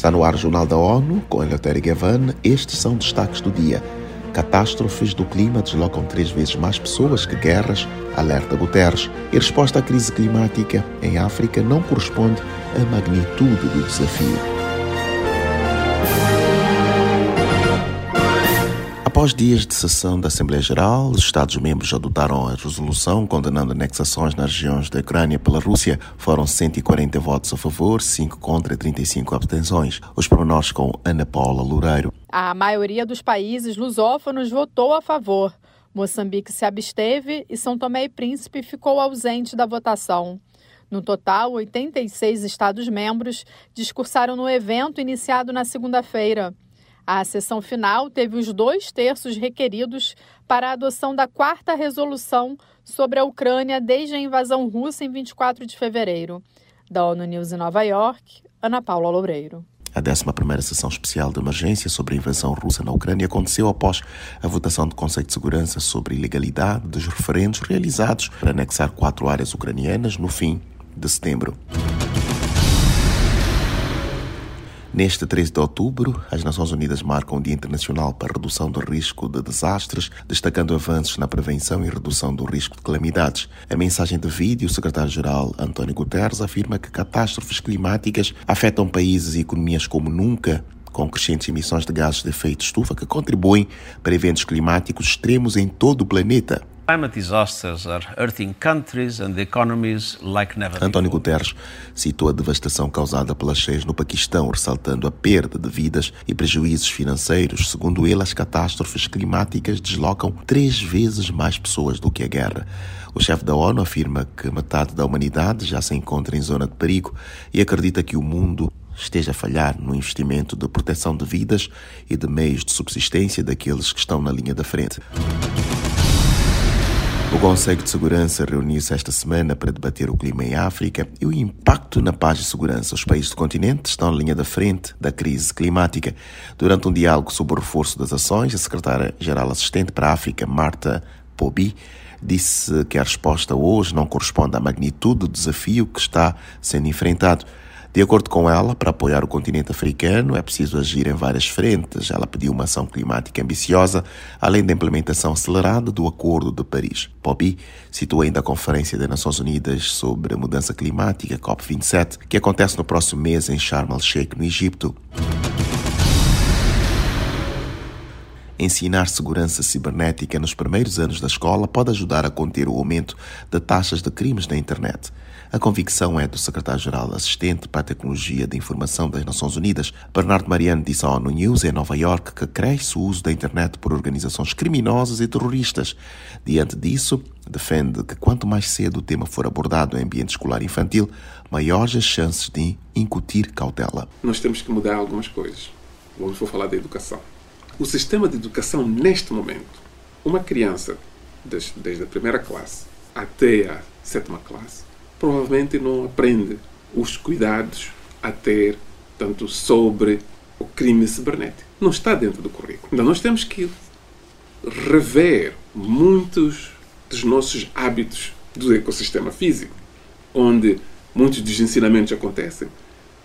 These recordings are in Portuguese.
Está no ar o Jornal da ONU, com Eleutério Guevane. Estes são destaques do dia. Catástrofes do clima deslocam 3 vezes mais pessoas que guerras, alerta Guterres. E resposta à crise climática em África não corresponde à magnitude do desafio. Após dias de sessão da Assembleia Geral, os Estados-membros adotaram a resolução condenando anexações nas regiões da Ucrânia pela Rússia. Foram 140 votos a favor, 5 contra e 35 abstenções. Os pormenores com Ana Paula Loureiro. A maioria dos países lusófonos votou a favor. Moçambique se absteve e São Tomé e Príncipe ficou ausente da votação. No total, 86 Estados-membros discursaram no evento iniciado na segunda-feira. A sessão final teve os 2/3 requeridos para a adoção da 4ª resolução sobre a Ucrânia desde a invasão russa em 24 de fevereiro. Da ONU News em Nova York, Ana Paula Loureiro. A 11ª sessão especial de emergência sobre a invasão russa na Ucrânia aconteceu após a votação do Conselho de Segurança sobre a ilegalidade dos referendos realizados para anexar 4 áreas ucranianas no fim de setembro. Neste 13 de outubro, as Nações Unidas marcam o Dia Internacional para a Redução do Risco de Desastres, destacando avanços na prevenção e redução do risco de calamidades. A mensagem de vídeo, o secretário-geral António Guterres afirma que catástrofes climáticas afetam países e economias como nunca, com crescentes emissões de gases de efeito estufa que contribuem para eventos climáticos extremos em todo o planeta. António Guterres citou a devastação causada pelas cheias no Paquistão, ressaltando a perda de vidas e prejuízos financeiros. Segundo ele, as catástrofes climáticas deslocam 3 vezes mais pessoas do que a guerra. O chefe da ONU afirma que metade da humanidade já se encontra em zona de perigo e acredita que o mundo esteja a falhar no investimento de proteção de vidas e de meios de subsistência daqueles que estão na linha da frente. O Conselho de Segurança reuniu-se esta semana para debater o clima em África e o impacto na paz e segurança. Os países do continente estão na linha da frente da crise climática. Durante um diálogo sobre o reforço das ações, a secretária-geral assistente para a África, Marta Pobi, disse que a resposta hoje não corresponde à magnitude do desafio que está sendo enfrentado. De acordo com ela, para apoiar o continente africano é preciso agir em várias frentes. Ela pediu uma ação climática ambiciosa, além da implementação acelerada do Acordo de Paris. Pobi citou ainda a Conferência das Nações Unidas sobre a Mudança Climática, COP27, que acontece no próximo mês em Sharm el-Sheikh, no Egito. Ensinar segurança cibernética nos primeiros anos da escola pode ajudar a conter o aumento de taxas de crimes na internet. A convicção é do secretário-geral assistente para a Tecnologia da Informação das Nações Unidas. Bernardo Mariano disse à ONU News em Nova York que cresce o uso da internet por organizações criminosas e terroristas. Diante disso, defende que quanto mais cedo o tema for abordado em ambiente escolar infantil, maiores as chances de incutir cautela. Nós temos que mudar algumas coisas. Hoje vou falar da educação. O sistema de educação, neste momento, uma criança, desde a primeira classe até a 7ª classe, provavelmente não aprende os cuidados a ter, tanto sobre o crime cibernético. Não está dentro do currículo. Então, nós temos que rever muitos dos nossos hábitos do ecossistema físico, onde muitos dos ensinamentos acontecem,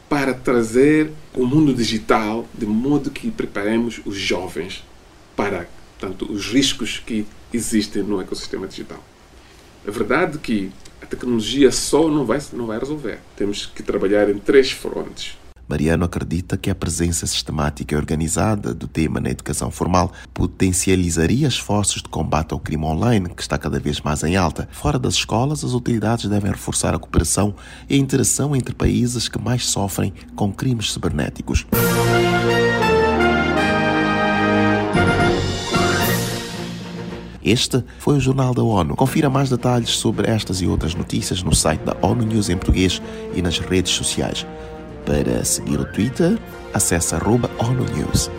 para trazer o mundo digital de modo que preparemos os jovens para tanto os riscos que existem no ecossistema digital. É verdade que a tecnologia só não vai resolver. Temos que trabalhar em 3 frontes. Mariano acredita que a presença sistemática e organizada do tema na educação formal potencializaria esforços de combate ao crime online, que está cada vez mais em alta. Fora das escolas, as autoridades devem reforçar a cooperação e a interação entre países que mais sofrem com crimes cibernéticos. Este foi o Jornal da ONU. Confira mais detalhes sobre estas e outras notícias no site da ONU News em português e nas redes sociais. Para seguir o Twitter, acesse @ONU News.